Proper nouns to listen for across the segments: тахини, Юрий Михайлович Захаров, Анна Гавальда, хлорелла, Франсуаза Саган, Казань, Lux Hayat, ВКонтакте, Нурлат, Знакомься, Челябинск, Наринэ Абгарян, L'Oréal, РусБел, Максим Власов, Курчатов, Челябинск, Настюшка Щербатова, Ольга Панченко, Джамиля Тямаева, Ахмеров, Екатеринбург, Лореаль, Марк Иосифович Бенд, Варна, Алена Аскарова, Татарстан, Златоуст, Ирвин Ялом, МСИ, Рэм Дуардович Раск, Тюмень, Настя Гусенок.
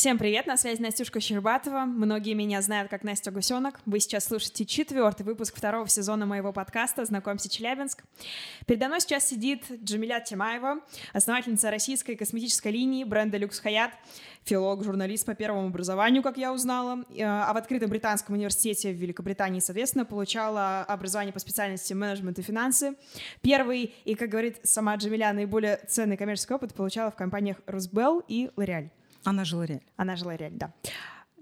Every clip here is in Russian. Всем привет, на связи Настюшка Щербатова. Многие меня знают как Настя Гусенок. Вы сейчас слушаете 4-й выпуск 2-го сезона моего подкаста «Знакомься, Челябинск». Передо мной сейчас сидит Джамиля Тямаева, основательница российской косметической линии бренда Lux Hayat, филолог, журналист по первому образованию, как я узнала, а в открытом британском университете в Великобритании, соответственно, получала образование по специальности менеджмент и финансы. Первый и, как говорит сама Джамиля, наиболее ценный коммерческий опыт получала в компаниях РусБел и Лореаль. Она же Лореаль. Она же Лореаль, да.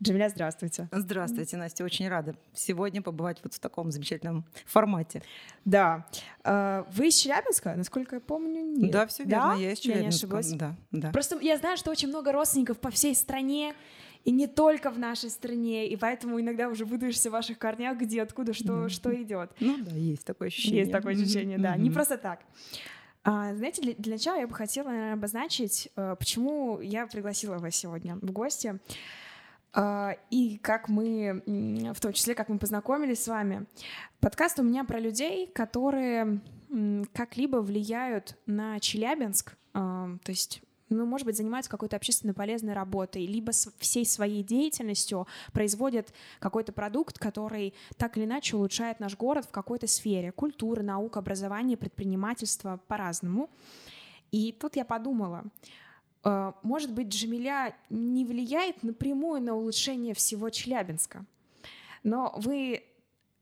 Джамиля, здравствуйте. Здравствуйте, Настя. Очень рада сегодня побывать вот в таком замечательном формате. Да. Вы из Челябинска, насколько я помню, нет. Да, все верно, да? Я из Челябинска. Я не ошиблась. Да. Просто я знаю, что очень много родственников по всей стране, и не только в нашей стране, и поэтому иногда уже выдаешься в ваших корнях, где, откуда, что идет. Ну да, есть такое ощущение. Есть такое ощущение, да. Не просто так. Знаете, для начала я бы хотела, наверное, обозначить, почему я пригласила вас сегодня в гости, и как мы, в том числе, как мы познакомились с вами. Подкаст у меня про людей, которые как-либо влияют на Челябинск, то есть, может быть, занимаются какой-то общественно полезной работой, либо всей своей деятельностью производят какой-то продукт, который так или иначе улучшает наш город в какой-то сфере: культура, наука, образование, предпринимательство, по-разному. И тут я подумала, может быть, Джамиля не влияет напрямую на улучшение всего Челябинска, но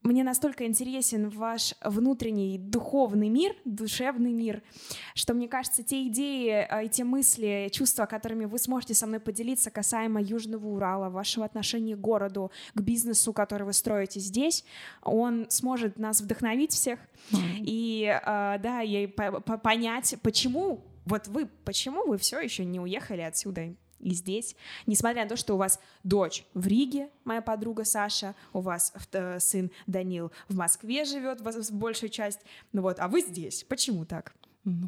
мне настолько интересен ваш внутренний духовный мир, душевный мир, что, мне кажется, те идеи и те мысли, чувства, которыми вы сможете со мной поделиться касаемо Южного Урала, вашего отношения к городу, к бизнесу, который вы строите здесь, он сможет нас вдохновить всех и, да, и понять, почему вы все еще не уехали отсюда. И здесь, несмотря на то, что у вас дочь в Риге, моя подруга Саша, у вас сын Данил в Москве живет большую часть, а вы здесь. Почему так?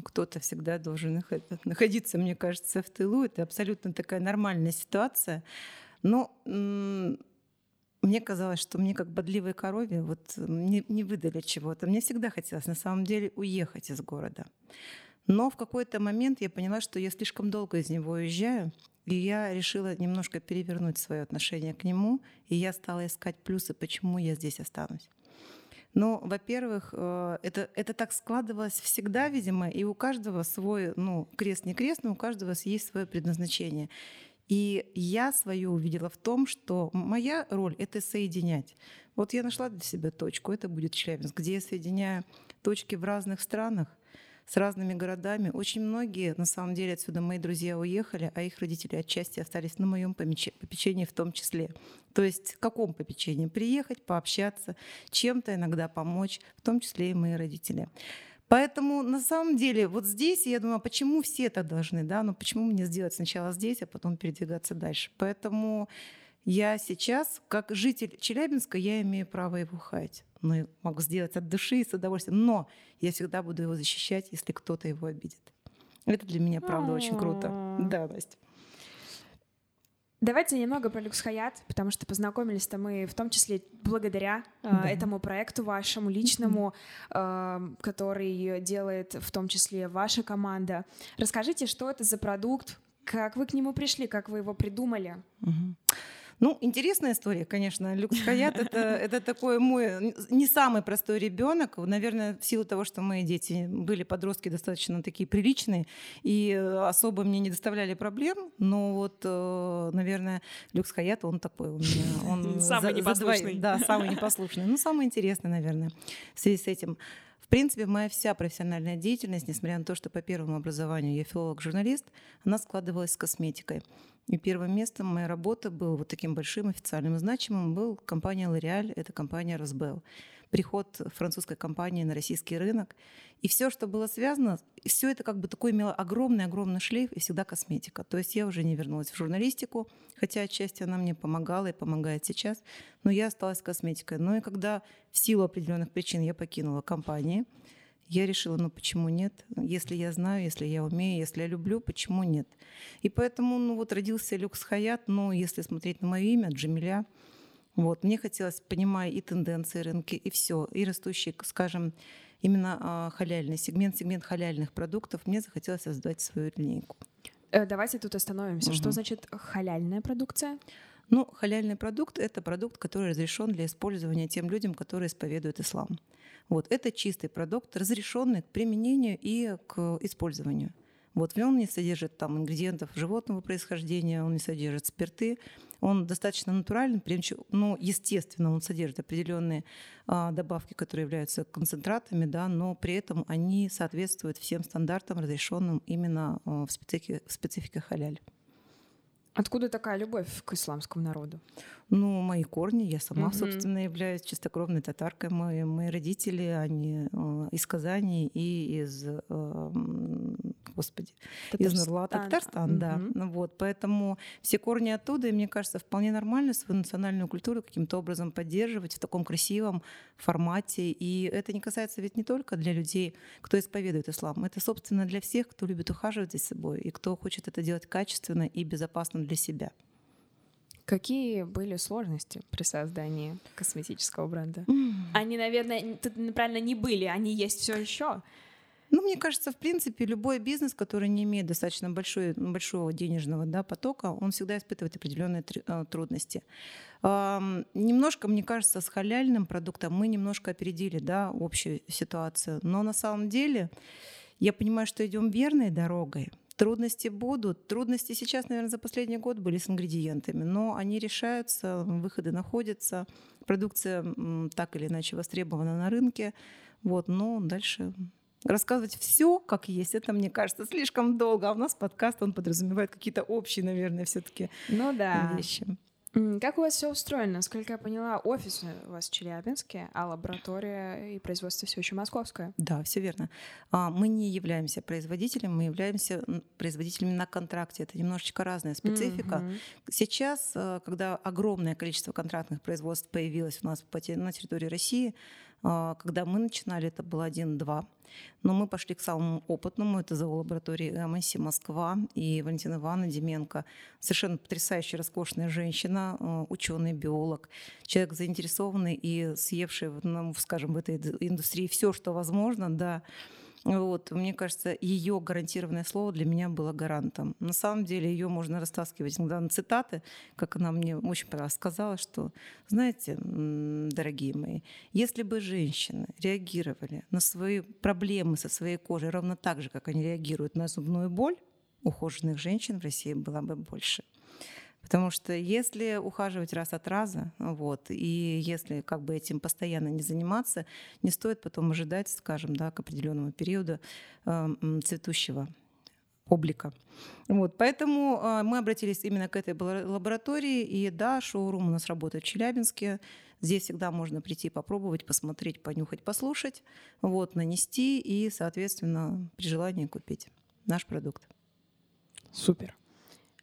Кто-то всегда должен находиться, мне кажется, в тылу. Это абсолютно такая нормальная ситуация. Но мне казалось, что мне, как бодливой корове, не выдали чего-то. Мне всегда хотелось, на самом деле, уехать из города. Но в какой-то момент я поняла, что я слишком долго из него уезжаю, и я решила немножко перевернуть свое отношение к нему, и я стала искать плюсы, почему я здесь останусь. Но, во-первых, это так складывалось всегда, видимо, и у каждого свой, крест не крест, но у каждого есть свое предназначение. И я свою увидела в том, что моя роль — это соединять. Вот я нашла для себя точку, это будет Челябинск, где я соединяю точки в разных странах, с разными городами. Очень многие, на самом деле, отсюда мои друзья уехали, а их родители отчасти остались на моем попечении в том числе. То есть в каком попечении? Приехать, пообщаться, чем-то иногда помочь, в том числе и мои родители. Поэтому, на самом деле, здесь я думаю, почему все это должны, да? Но почему мне сделать сначала здесь, а потом передвигаться дальше? Поэтому я сейчас, как житель Челябинска, я имею право его хаять. Но я могу сделать от души и с удовольствием. Но я всегда буду его защищать, если кто-то его обидит. Это для меня, правда, очень круто. Да, Настя. Давайте немного про Lux Hayat, потому что познакомились-то мы в том числе благодаря этому проекту вашему личному, который делает в том числе ваша команда. Расскажите, что это за продукт, как вы к нему пришли, как вы его придумали? Интересная история, конечно. Lux Hayat — это такой мой не самый простой ребенок. Наверное, в силу того, что мои дети были подростки достаточно такие приличные и особо мне не доставляли проблем. Но наверное, Lux Hayat, он такой у меня. Он самый непослушный. Да, самый непослушный. Самый интересный, наверное, в связи с этим. В принципе, моя вся профессиональная деятельность, несмотря на то, что по первому образованию я филолог-журналист, она складывалась с косметикой. И первым местом моей работы был таким большим официальным и значимым был компания L'Oréal, это компания «РусБел». Приход французской компании на российский рынок. И все, что было связано, все это как бы такой имело огромный-огромный шлейф и всегда косметика. То есть я уже не вернулась в журналистику, хотя отчасти она мне помогала и помогает сейчас, но я осталась косметикой. И когда в силу определенных причин я покинула компанию, я решила, почему нет? Если я знаю, если я умею, если я люблю, почему нет? И поэтому, родился Lux Hayat, если смотреть на мое имя, Джамиля. Мне хотелось, понимая и тенденции рынка, и все, и растущий, скажем, именно халяльный сегмент халяльных продуктов, мне захотелось создать свою линейку. Давайте тут остановимся. Угу. Что значит халяльная продукция? Ну, халяльный продукт — это продукт, который разрешен для использования тем людям, которые исповедуют ислам. Вот, это чистый продукт, разрешенный к применению и к использованию. Вот, в нем не содержит там ингредиентов животного происхождения, он не содержит спирты, он достаточно натуральный, ну, естественно, он содержит определенные добавки, которые являются концентратами, да, но при этом они соответствуют всем стандартам, разрешенным именно в специфике халяль. Откуда такая любовь к исламскому народу? Ну, мои корни. Я сама, собственно, являюсь чистокровной татаркой. Мои родители, они из Казани и из Нурлата, Татарстан, да. Вот, поэтому все корни оттуда, и мне кажется, вполне нормально свою национальную культуру каким-то образом поддерживать в таком красивом формате. И это не касается ведь не только для людей, кто исповедует ислам. Это, собственно, для всех, кто любит ухаживать за собой и кто хочет это делать качественно и безопасно для себя. Какие были сложности при создании косметического бренда? Они, наверное, тут правильно не были, они есть все еще. Ну, мне кажется, в принципе, любой бизнес, который не имеет достаточно большого денежного, да, потока, он всегда испытывает определенные трудности. Немножко, мне кажется, с халяльным продуктом мы немножко опередили, да, общую ситуацию. Но на самом деле я понимаю, что идем верной дорогой. Трудности будут. Трудности сейчас, наверное, за последний год были с ингредиентами, но они решаются, выходы находятся, продукция так или иначе востребована на рынке. Вот, но дальше... Рассказывать все, как есть, это, мне кажется, слишком долго. А у нас подкаст, он подразумевает какие-то общие, наверное, все-таки вещи. Как у вас все устроено? Насколько я поняла, офис у вас в Челябинске, а лаборатория и производство все еще московское. Да, все верно. Мы не являемся производителем, мы являемся производителями на контракте. Это немножечко разная специфика. Сейчас, когда огромное количество контрактных производств появилось у нас на территории России, когда мы начинали, это было 1-2. Но мы пошли к самому опытному, это зоолаборатории МСИ Москва и Валентина Ивановна Деменко. Совершенно потрясающая, роскошная женщина, ученый, биолог, человек заинтересованный и съевший, ну, скажем, в этой индустрии все, что возможно, да. Вот, мне кажется, ее гарантированное слово для меня было гарантом. На самом деле ее можно растаскивать иногда на цитаты, как она мне очень понравилась, сказала, что, знаете, дорогие мои, если бы женщины реагировали на свои проблемы со своей кожей ровно так же, как они реагируют на зубную боль, ухоженных женщин в России было бы больше. Потому что если ухаживать раз от раза, вот, и если как бы этим постоянно не заниматься, не стоит потом ожидать, скажем, да, к определенному периоду цветущего облика. Вот, поэтому мы обратились именно к этой лаборатории. И да, шоурум у нас работает в Челябинске. Здесь всегда можно прийти, попробовать, посмотреть, понюхать, послушать, вот, нанести и, соответственно, при желании купить наш продукт. Супер.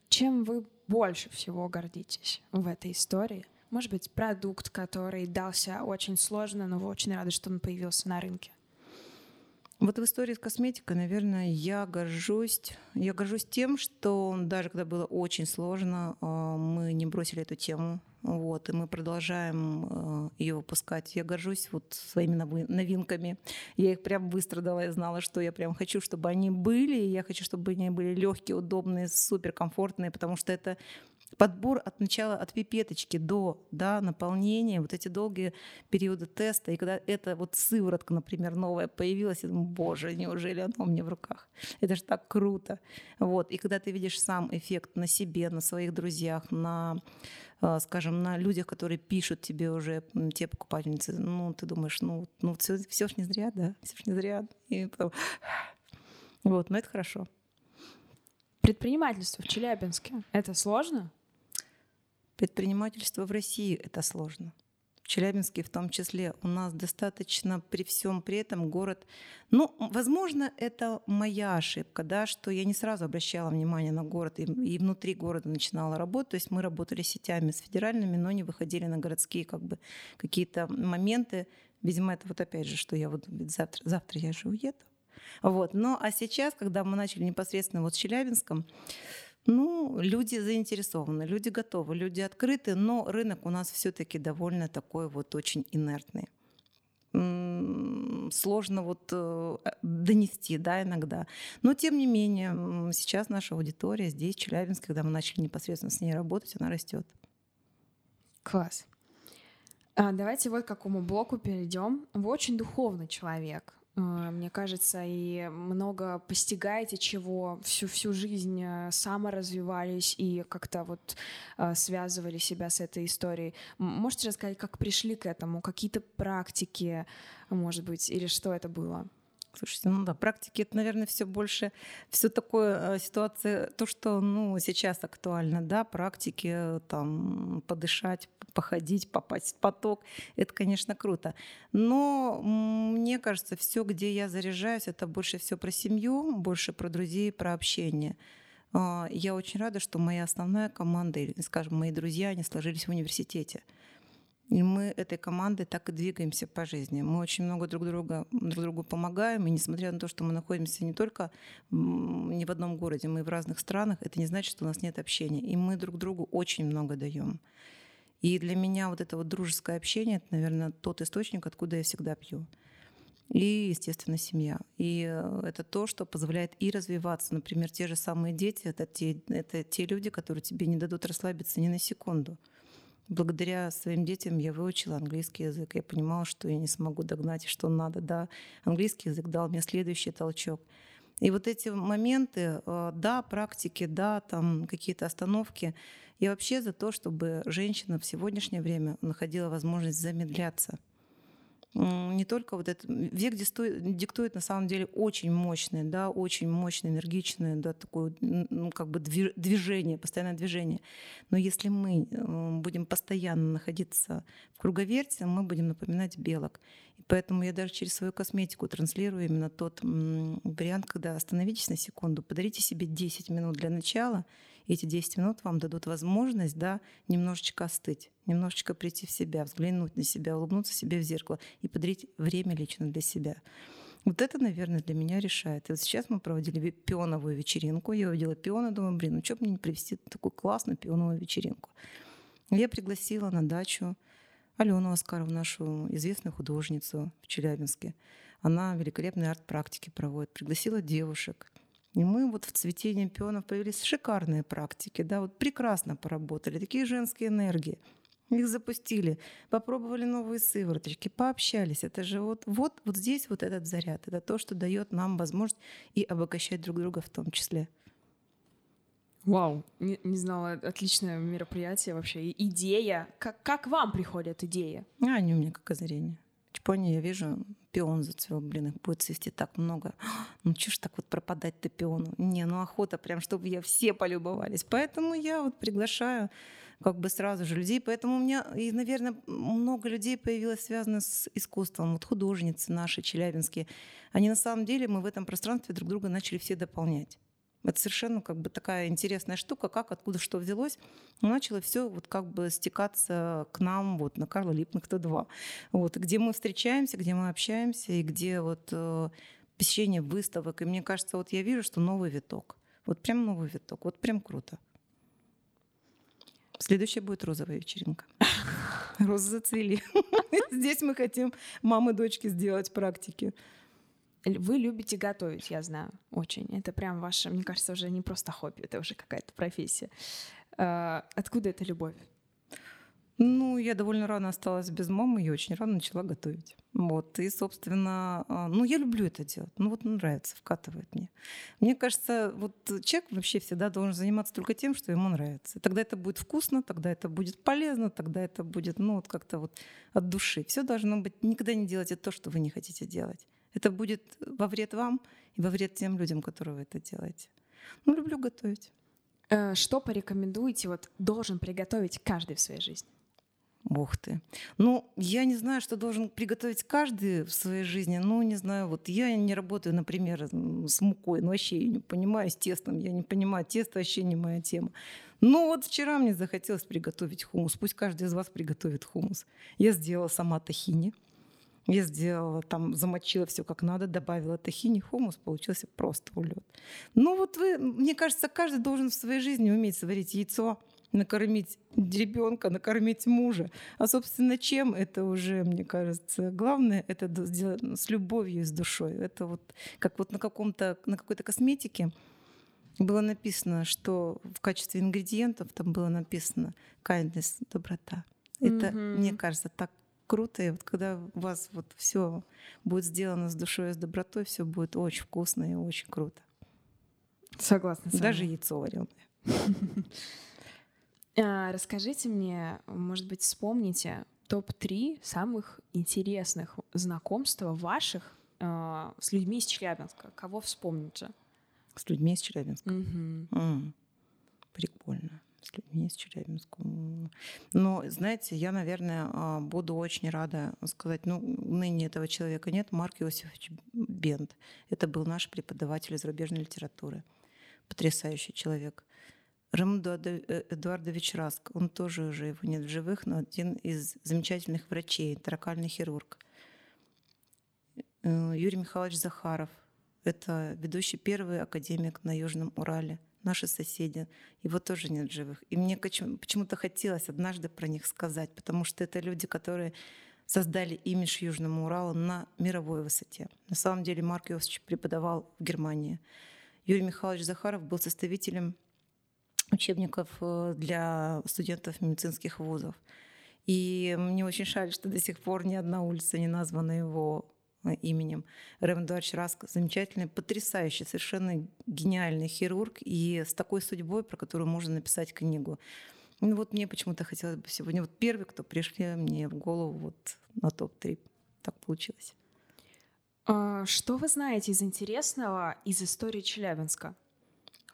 Чем вы больше всего гордитесь в этой истории? Может быть, продукт, который дался очень сложно, но вы очень рады, что он появился на рынке? Вот в истории с косметикой, наверное, я горжусь тем, что даже когда было очень сложно, мы не бросили эту тему, вот, и мы продолжаем ее выпускать. Я горжусь вот своими новинками. Я их прям выстрадала, я знала, что я прям хочу, чтобы они были, я хочу, чтобы они были легкие, удобные, суперкомфортные, потому что это подбор от начала, от пипеточки до, да, наполнения, вот эти долгие периоды теста. И когда эта вот сыворотка, например, новая появилась, я думаю, боже, неужели она у меня в руках? Это же так круто. Вот. И когда ты видишь сам эффект на себе, на своих друзьях, на, скажем, на людях, которые пишут тебе уже, те покупательницы, ну, ты думаешь, ну все ж не зря, да, все ж не зря. И потом... Вот, но это хорошо. Предпринимательство в Челябинске — это сложно? Предпринимательство в России — это сложно. В Челябинске в том числе. У нас достаточно при всем при этом город... Ну, возможно, это моя ошибка, да, что я не сразу обращала внимание на город и внутри города начинала работать. То есть мы работали сетями с федеральными, но не выходили на городские как бы какие-то моменты. Видимо, это вот опять же, что я вот завтра я же уеду. Вот. Ну, а сейчас, когда мы начали непосредственно вот с Челябинском, ну, люди заинтересованы, люди готовы, люди открыты, но рынок у нас все-таки довольно такой вот очень инертный. сложно вот донести, да, иногда. Но, тем не менее, сейчас наша аудитория здесь, в Челябинске, когда мы начали непосредственно с ней работать, она растет. Класс. Давайте вот к какому блоку перейдем. Вы очень духовный человек, мне кажется, и много постигаете чего, всю жизнь саморазвивались и как-то вот связывали себя с этой историей. Можете рассказать, как пришли к этому, какие-то практики, может быть, или что это было? Слушайте, ну да, практики — это, наверное, все больше, все такое ситуация, то, что, ну, сейчас актуально, да, практики, там, подышать, походить, попасть в поток, это, конечно, круто. Но мне кажется, все, где я заряжаюсь, это больше все про семью, больше про друзей, про общение. Я очень рада, что моя основная команда, или, скажем, мои друзья, они сложились в университете. И мы этой командой так и двигаемся по жизни. Мы очень много друг другу помогаем. И несмотря на то, что мы находимся не только не в одном городе, мы и в разных странах, это не значит, что у нас нет общения. И мы друг другу очень много даем. И для меня вот это вот дружеское общение — это, наверное, тот источник, откуда я всегда пью. И, естественно, семья. И это то, что позволяет и развиваться. Например, те же самые дети — это те люди, которые тебе не дадут расслабиться ни на секунду. Благодаря своим детям я выучила английский язык. Я понимала, что я не смогу догнать, что надо. Да. Английский язык дал мне следующий толчок. И вот эти моменты, да, практики, да, там какие-то остановки. Я вообще за то, чтобы женщина в сегодняшнее время находила возможность замедляться. Не только вот этот век диктует на самом деле очень мощное, энергичное, да, такое, ну, как бы движение, постоянное движение. Но если мы будем постоянно находиться в круговерте, мы будем напоминать белок. И поэтому я даже через свою косметику транслирую именно тот вариант, когда остановитесь на секунду, подарите себе 10 минут для начала, и эти 10 минут вам дадут возможность, да, немножечко остыть, немножечко прийти в себя, взглянуть на себя, улыбнуться себе в зеркало и подарить время лично для себя. Вот это, наверное, для меня решает. И вот сейчас мы проводили пионовую вечеринку. Я увидела пиона, думаю, блин, ну что мне не привести такую классную пионовую вечеринку? Я пригласила на дачу Алену Аскарову, нашу известную художницу в Челябинске. Она великолепные арт-практики проводит. Пригласила девушек. И мы вот в цветении пионов появились шикарные практики, да, вот прекрасно поработали, такие женские энергии. Их запустили, попробовали новые сывороточки, пообщались. Это же вот здесь вот этот заряд. Это то, что дает нам возможность и обогащать друг друга в том числе. Вау, не знала, отличное мероприятие вообще. Идея. Как вам приходят идеи? Они у меня как озарение. В Японии я вижу, пион зацвел, блин, их будет цвести так много. Ну чё ж так вот пропадать-то пиону? Не, ну охота прям, чтобы я все полюбовались. Поэтому я вот приглашаю как бы сразу же людей. Поэтому у меня, и, наверное, много людей появилось связано с искусством. Вот художницы наши, челябинские, они на самом деле, мы в этом пространстве друг друга начали все дополнять. Это совершенно как бы такая интересная штука, как, откуда, что взялось. Начало все вот как бы стекаться к нам вот на Карла Липкнехта 2, вот, где мы встречаемся, где мы общаемся, и где вот посещение выставок. И мне кажется, вот я вижу, что новый виток. Вот прям новый виток, вот прям круто. Следующая будет розовая вечеринка. Розы зацвели. Здесь мы хотим мамы и дочки сделать практики. Вы любите готовить, я знаю, очень. Это прям ваше, мне кажется, уже не просто хобби, это уже какая-то профессия. Откуда эта любовь? Ну, я довольно рано осталась без мамы, я очень рано начала готовить. Вот, и, собственно, ну, я люблю это делать. Ну, вот нравится, вкатывает мне. Мне кажется, вот человек вообще всегда должен заниматься только тем, что ему нравится. Тогда это будет вкусно, тогда это будет полезно, тогда это будет, ну, вот как-то вот от души. Все должно быть, никогда не делайте то, что вы не хотите делать. Это будет во вред вам и во вред тем людям, которые вы это делаете. Ну, люблю готовить. Что порекомендуете, вот должен приготовить каждый в своей жизни? Ух ты. Ну, я не знаю, что должен приготовить каждый в своей жизни. Ну, не знаю, вот я не работаю, например, с мукой. Ну, вообще я не понимаю, с тестом. Я не понимаю, тесто вообще не моя тема. Ну, вот вчера мне захотелось приготовить хумус. Пусть каждый из вас приготовит хумус. Я сделала сама тахини. Я сделала, там, замочила все как надо, добавила тахини, хумус, получился просто улет. Ну вот вы, мне кажется, каждый должен в своей жизни уметь сварить яйцо, накормить ребенка, накормить мужа. А, собственно, чем это уже, мне кажется, главное, это с любовью и с душой. Это вот как вот на какой-то косметике было написано, что в качестве ингредиентов там было написано kindness, доброта. Это, мне кажется, так круто. И вот когда у вас вот все будет сделано с душой и с добротой, все будет очень вкусно и очень круто. Согласна. Даже яйцо вареное. Расскажите мне, может быть, вспомните топ-3 самых интересных знакомств ваших с людьми из Челябинска. Кого вспомните? С людьми из Челябинска? Прикольно. С людьми из Челябинска. Но, знаете, я, наверное, буду очень рада сказать, ныне этого человека нет, Марк Иосифович Бенд. Это был наш преподаватель зарубежной литературы. Потрясающий человек. Рэм Дуардович Раск, он тоже уже, его нет в живых, но один из замечательных врачей, торакальный хирург. Юрий Михайлович Захаров, это ведущий первый академик на Южном Урале, наши соседи, его тоже нет в живых. И мне почему-то хотелось однажды про них сказать, потому что это люди, которые создали имидж Южного Урала на мировой высоте. На самом деле Марк Иосифович преподавал в Германии. Юрий Михайлович Захаров был составителем учебников для студентов медицинских вузов. И мне очень жаль, что до сих пор ни одна улица не названа его именем. Рэм Дуардович Раск — замечательный, потрясающий, совершенно гениальный хирург и с такой судьбой, про которую можно написать книгу. Ну вот мне почему-то хотелось бы сегодня... Вот первый, кто пришли мне в голову вот на топ-3. Так получилось. Что вы знаете из интересного из истории Челябинска?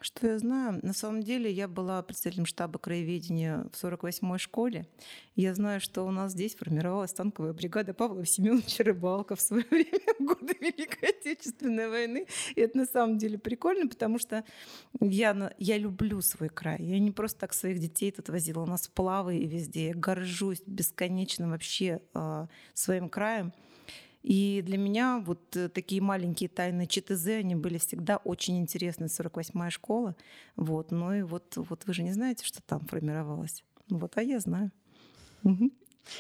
Что я знаю? На самом деле я была представителем штаба краеведения в 48-й школе. Я знаю, что у нас здесь формировалась танковая бригада Павла Семеновича Рыбалко в свое время, в годы Великой Отечественной войны. И это на самом деле прикольно, потому что я люблю свой край. Я не просто так своих детей тут возила. У нас плавы и везде. Я горжусь бесконечно вообще своим краем. И для меня вот такие маленькие тайны ЧТЗ, они были всегда очень интересны, 48-я школа. Вот. Ну и вот вы же не знаете, что там формировалось. Вот, а я знаю.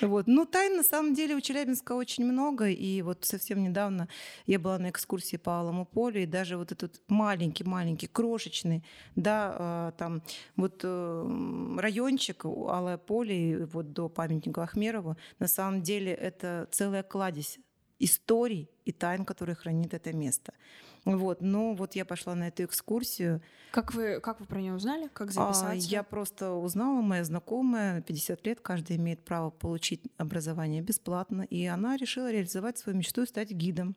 Вот. Ну, тайн на самом деле у Челябинска очень много. И вот совсем недавно я была на экскурсии по Алому полю, и даже вот этот маленький-маленький, крошечный, да, там вот райончик Алое поле, вот до памятника Ахмерову, на самом деле это целая кладезь историй и тайн, которые хранит это место. Вот. Но вот я пошла на эту экскурсию. Как вы про нее узнали? Как записаться? Я просто узнала, моя знакомая, 50 лет, каждый имеет право получить образование бесплатно, и она решила реализовать свою мечту и стать гидом.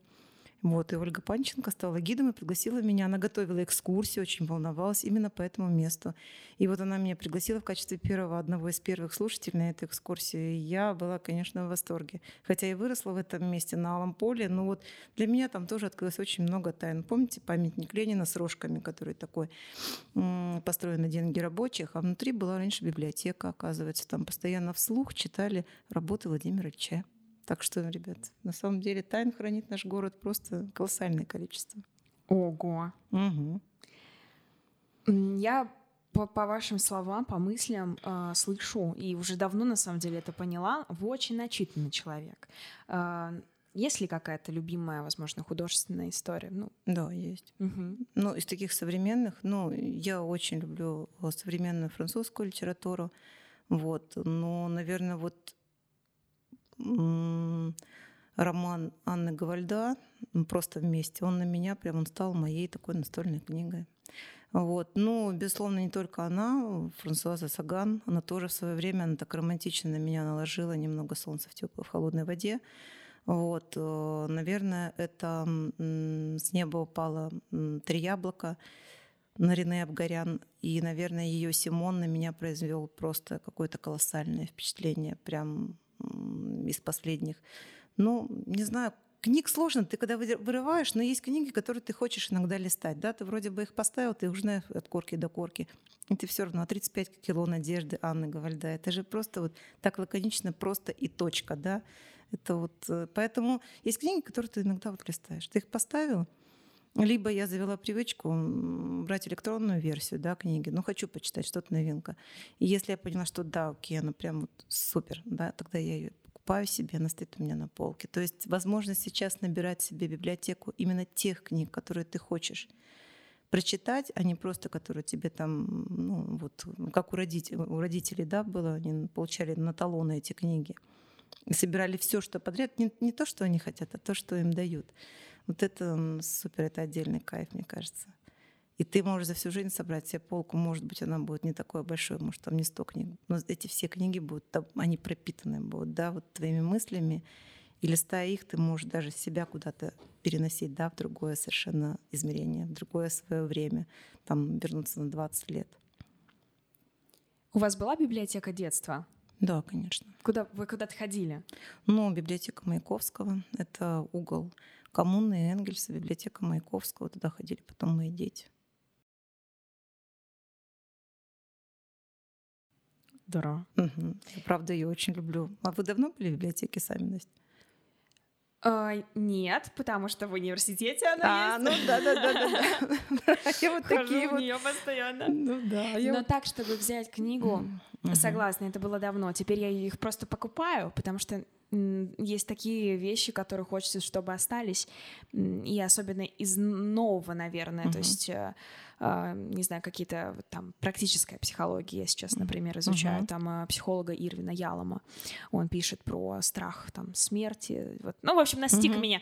Вот. И Ольга Панченко стала гидом и пригласила меня. Она готовила экскурсию, очень волновалась именно по этому месту. И вот она меня пригласила в качестве одного из первых слушателей на эту экскурсию. И я была, конечно, в восторге. Хотя и выросла в этом месте, на Алом поле. Но вот для меня там тоже открылось очень много тайн. Помните памятник Ленина с рожками, который такой построен на деньги рабочих? А внутри была раньше библиотека, оказывается. Там постоянно вслух читали работы Владимира Ильича. Так что, ребят, на самом деле тайн хранит наш город просто колоссальное количество. Ого! Угу. Я по вашим словам, по мыслям слышу, и уже давно на самом деле это поняла, вы очень начитанный человек. Есть ли какая-то любимая, возможно, художественная история? Да, есть. Угу. Из таких современных, я очень люблю современную французскую литературу. Вот. Но, наверное, роман Анны Гавальда «Просто вместе». Он на меня прям, он стал моей такой настольной книгой. Вот. Безусловно, не только она, Франсуаза Саган, она тоже в свое время, она так романтично на меня наложила «Немного солнца в теплой, в холодной воде». Вот. Наверное, это «С неба упало 3 яблока» Наринэ Абгарян. И, наверное, ее Симон на меня произвел просто какое-то колоссальное впечатление, прям из последних. Не знаю, книг сложно, ты когда вырываешь, но есть книги, которые ты хочешь иногда листать, да, ты вроде бы их поставил, ты уже знаешь от корки до корки, и ты все равно, 35 кило надежды Анны Гавальда, это же просто вот так лаконично, просто и точка, да, это вот, поэтому есть книги, которые ты иногда вот листаешь, ты их поставил, Либо я завела привычку брать электронную версию, да, книги. Ну, хочу почитать, что-то новинка. И если я поняла, что да, окей, она прям вот супер, да, тогда я ее покупаю себе, она стоит у меня на полке. То есть возможность сейчас набирать себе библиотеку именно тех книг, которые ты хочешь прочитать, а не просто, которые тебе там, ну, вот, как у родителей, да, было, они получали на талоны эти книги. И собирали все, что подряд, не то, что они хотят, а то, что им дают. Вот это супер, это отдельный кайф, мне кажется. И ты можешь за всю жизнь собрать себе полку, может быть, она будет не такой большой, может, там не 100 книг, но эти все книги будут, они пропитаны будут, да, вот твоими мыслями, и листая их, ты можешь даже себя куда-то переносить, да, в другое совершенно измерение, в другое свое время, там, вернуться на 20 лет. У вас была библиотека детства? Да, конечно. Вы куда-то ходили? Ну, библиотека Маяковского, это угол Коммуны и Энгельса, библиотека Маяковского, туда ходили потом мои дети. Здорово. Угу. Я, правда, ее очень люблю. А вы давно были в библиотеке сами, Настя? Нет, потому что в университете она есть. Ну да. Я вот такие вот. Хожу в неё постоянно. Ну да. Но так, чтобы взять книгу, согласна, это было давно. Теперь я их просто покупаю, потому что есть такие вещи, которые хочется, чтобы остались, и особенно из нового, наверное, то есть, не знаю, какие-то там практическая психология, я сейчас, например, изучаю, там психолога Ирвина Ялома, он пишет про страх там смерти, вот. Ну, в общем, настиг меня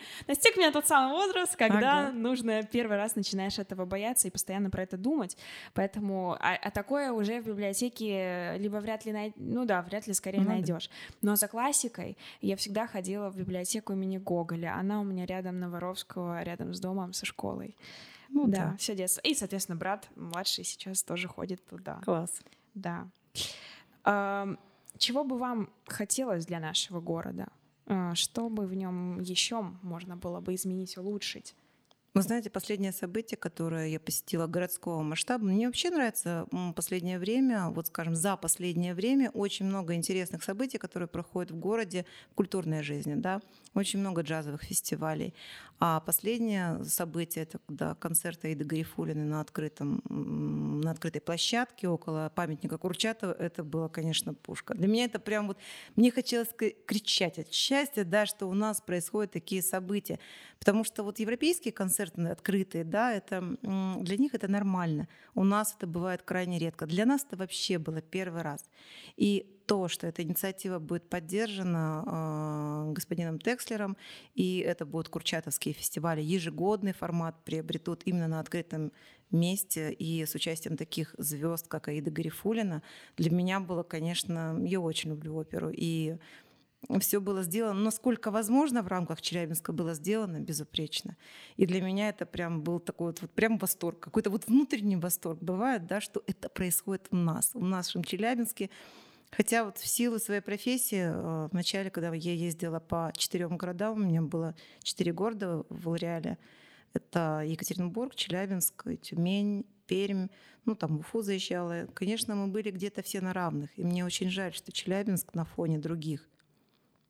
тот самый возраст, когда нужно первый раз начинаешь этого бояться и постоянно про это думать, поэтому, а такое уже в библиотеке либо вряд ли, вряд ли скорее найдешь, но за классикой я всегда ходила в библиотеку имени Гоголя. Она у меня рядом на Воровского, рядом с домом, со школой. Ну, да, все детство. И, соответственно, брат младший сейчас тоже ходит туда. Класс. Да. Чего бы вам хотелось для нашего города? Что бы в нем еще можно было бы изменить, улучшить? Вы знаете, последнее событие, которое я посетила городского масштаба, мне вообще нравится последнее время, вот скажем, за последнее время очень много интересных событий, которые проходят в городе, в культурной жизни, да, очень много джазовых фестивалей. А последнее событие — это когда концерт Аиды Гарифуллиной на открытой площадке около памятника Курчатова, это было, конечно, пушка. Для меня это прям вот, мне хотелось кричать от счастья, да, что у нас происходят такие события, потому что вот европейские концерты, открытые, да, это, для них это нормально. У нас это бывает крайне редко. Для нас это вообще было первый раз. И то, что эта инициатива будет поддержана господином Текслером, и это будут курчатовские фестивали, ежегодный формат приобретут именно на открытом месте и с участием таких звезд, как Аида Гарифуллина. Для меня было, конечно, я очень люблю оперу, и все было сделано, насколько возможно в рамках Челябинска было сделано безупречно. И для меня это прям был такой вот прям восторг, какой-то вот внутренний восторг. Бывает, да, что это происходит у нас в нашем Челябинске. Хотя вот в силу своей профессии, вначале, когда я ездила по 4 городам, у меня было 4 города в Лореале. Это Екатеринбург, Челябинск, Тюмень, Пермь, ну там Уфу заезжала. Конечно, мы были где-то все на равных. И мне очень жаль, что Челябинск на фоне других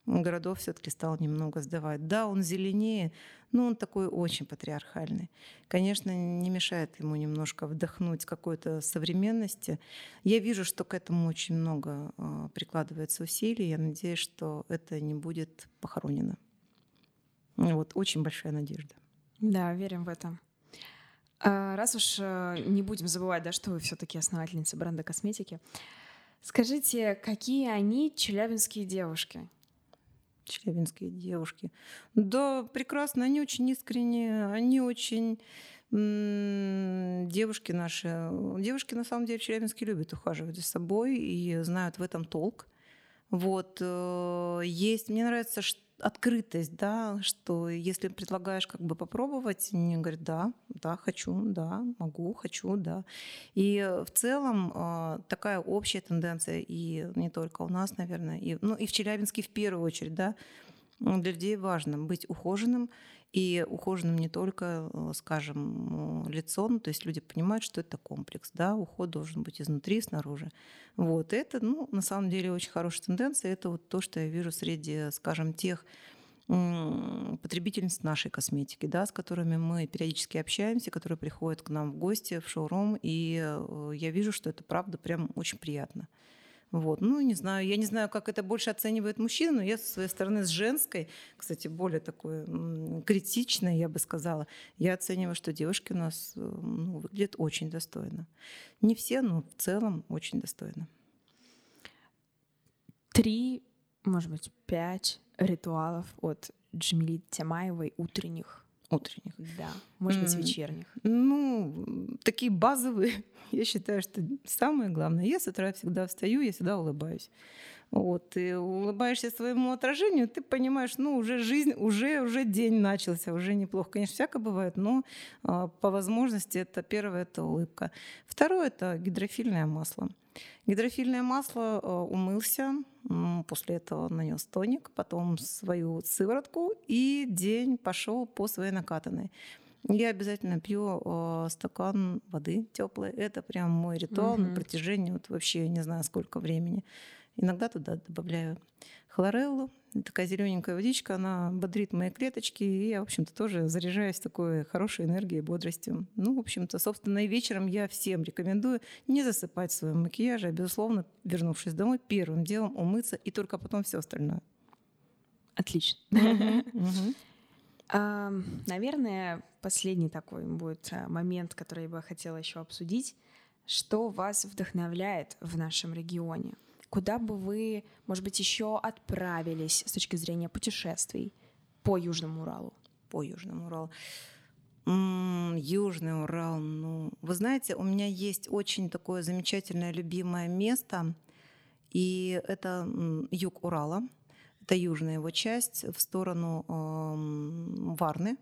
городов все-таки стал немного сдавать. Да, он зеленее, но он такой очень патриархальный. Конечно, не мешает ему немножко вдохнуть какой-то современности. Я вижу, что к этому очень много прикладывается усилий. Я надеюсь, что это не будет похоронено. Вот, очень большая надежда. Да, верим в это. Раз уж не будем забывать, да, что вы все-таки основательница бренда косметики, скажите, какие они, челябинские девушки? Челябинские девушки. Да, прекрасно, они очень искренние, они очень... Девушки наши... Девушки, на самом деле, в Челябинске любят ухаживать за собой и знают в этом толк. Вот. Есть... Мне нравится открытость, да, что если предлагаешь как бы попробовать, они говорят, да, хочу, да, могу, хочу, да. И в целом такая общая тенденция, и не только у нас, наверное, и в Челябинске в первую очередь, да, для людей важно быть ухоженным, и ухоженным не только, скажем, лицом, то есть люди понимают, что это комплекс, да, уход должен быть изнутри и снаружи. Вот это, на самом деле, очень хорошая тенденция, это вот то, что я вижу среди, скажем, тех потребительниц нашей косметики, да, с которыми мы периодически общаемся, которые приходят к нам в гости, в шоурум, и я вижу, что это правда прям очень приятно. Вот. Ну, не знаю, я не знаю, как это больше оценивает мужчина, но я, со своей стороны, с женской, кстати, более такой критичной, я бы сказала, я оцениваю, что девушки у нас выглядят очень достойно. Не все, но в целом очень достойно. 3, может быть, 5 ритуалов от Джамили Тямаевой утренних. Утренних. Да, может быть, вечерних. Ну, такие базовые, я считаю, что самое главное. Я с утра всегда встаю, я всегда улыбаюсь. Вот, ты улыбаешься своему отражению, ты понимаешь, уже жизнь, уже день начался, уже неплохо. Конечно, всякое бывает, но по возможности это первое — это улыбка. Второе — это гидрофильное масло. Гидрофильное масло, умылся, после этого нанес тоник, потом свою сыворотку, и день пошел по своей накатанной. Я обязательно пью стакан воды теплой. Это прям мой ритуал на протяжении вообще не знаю сколько времени. Иногда туда добавляю хлореллу. Такая зелененькая водичка, она бодрит мои клеточки, и я, в общем-то, тоже заряжаюсь такой хорошей энергией и бодростью. Ну, в общем-то, собственно, и вечером я всем рекомендую не засыпать в своем макияже, а, безусловно, вернувшись домой, первым делом умыться, и только потом все остальное. Отлично. Наверное, последний такой будет момент, который я бы хотела еще обсудить. Что вас вдохновляет в нашем регионе? Куда бы вы, может быть, еще отправились с точки зрения путешествий по Южному Уралу? По Южному Уралу. Южный Урал. Вы знаете, у меня есть очень такое замечательное, любимое место. И это юг Урала. Это южная его часть, в сторону Варны.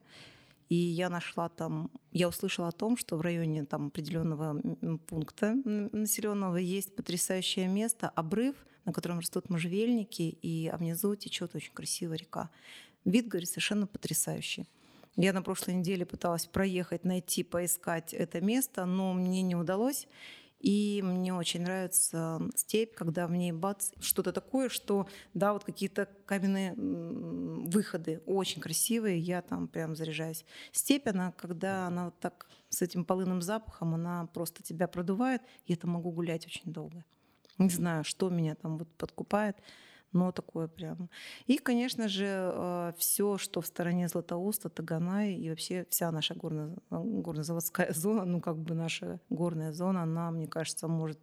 И я нашла там, я услышала о том, что в районе там определенного пункта населенного есть потрясающее место, обрыв, на котором растут можжевельники, а внизу течет очень красивая река. Вид, говорит, совершенно потрясающий. Я на прошлой неделе пыталась проехать, найти, поискать это место, но мне не удалось. И мне очень нравится степь, когда в ней бац, что-то такое, что, да, вот какие-то каменные выходы очень красивые, я там прям заряжаюсь. Степь, она, когда она вот так с этим полынным запахом, она просто тебя продувает, я там могу гулять очень долго. Не знаю, что меня там вот подкупает, но такое прям. И, конечно же, все, что в стороне Златоуста, Таганай и вообще вся наша горнозаводская зона, наша горная зона, она, мне кажется, может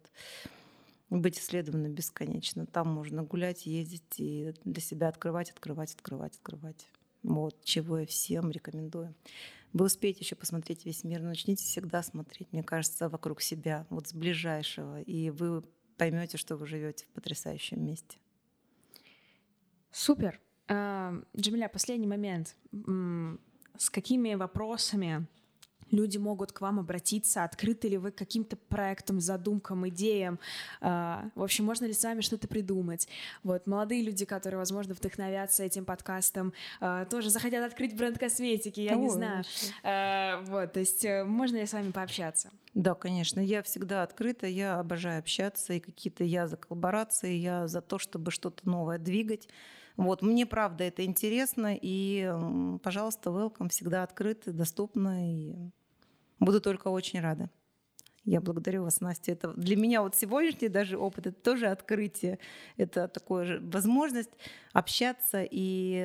быть исследована бесконечно. Там можно гулять, ездить и для себя открывать. Вот, чего я всем рекомендую. Вы успеете еще посмотреть весь мир, но начните всегда смотреть, мне кажется, вокруг себя, вот с ближайшего, и вы поймете, что вы живете в потрясающем месте. Супер. Джамиля, последний момент. С какими вопросами люди могут к вам обратиться? Открыты ли вы к каким-то проектам, задумкам, идеям? В общем, можно ли с вами что-то придумать? Вот, молодые люди, которые, возможно, вдохновятся этим подкастом, тоже захотят открыть бренд косметики, я не знаю. Вот, то есть можно ли с вами пообщаться? Да, конечно. Я всегда открыта, я обожаю общаться, и какие-то я за коллаборации, я за то, чтобы что-то новое двигать. Вот, мне правда это интересно, и, пожалуйста, welcome, всегда открыто, доступно, и буду только очень рада. Я благодарю вас, Настя. Это для меня вот сегодняшний даже опыт, это тоже открытие. Это такая возможность общаться и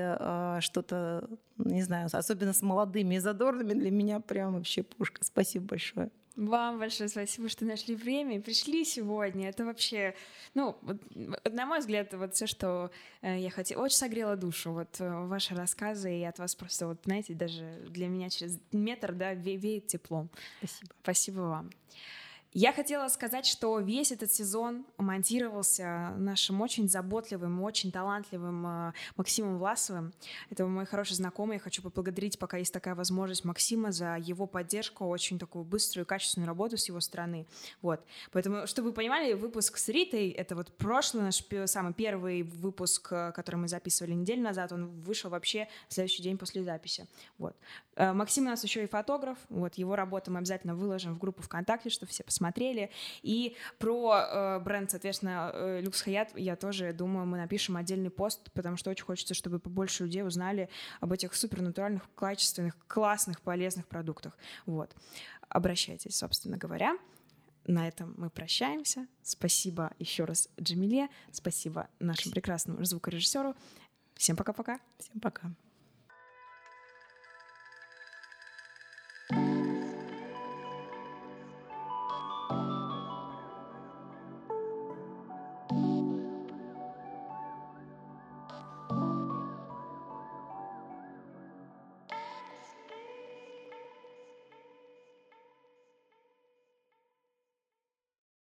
что-то, не знаю, особенно с молодыми и задорными, для меня прям вообще пушка. Спасибо большое. Вам большое спасибо, что нашли время и пришли сегодня. Это вообще, на мой взгляд, вот все, что я хотела. Очень согрело душу, вот ваши рассказы, и от вас просто, вот знаете, даже для меня через метр, да, веет теплом. Спасибо. Спасибо вам. Я хотела сказать, что весь этот сезон монтировался нашим очень заботливым, очень талантливым Максимом Власовым. Это мой хороший знакомый. Я хочу поблагодарить, пока есть такая возможность, Максима за его поддержку, очень такую быструю и качественную работу с его стороны. Вот. Поэтому, чтобы вы понимали, выпуск с Ритой — это вот прошлый наш самый первый выпуск, который мы записывали неделю назад. Он вышел вообще в следующий день после записи. Вот. Максим у нас еще и фотограф. Вот. Его работу мы обязательно выложим в группу ВКонтакте, чтобы все посмотрели. смотрели. И про бренд, соответственно, Lux Hayat, я тоже думаю, мы напишем отдельный пост, потому что очень хочется, чтобы побольше людей узнали об этих супернатуральных, качественных, классных, полезных продуктах. Вот. Обращайтесь, собственно говоря. На этом мы прощаемся. Спасибо еще раз Джамиле, спасибо нашему прекрасному звукорежиссеру. Всем пока-пока. Всем пока.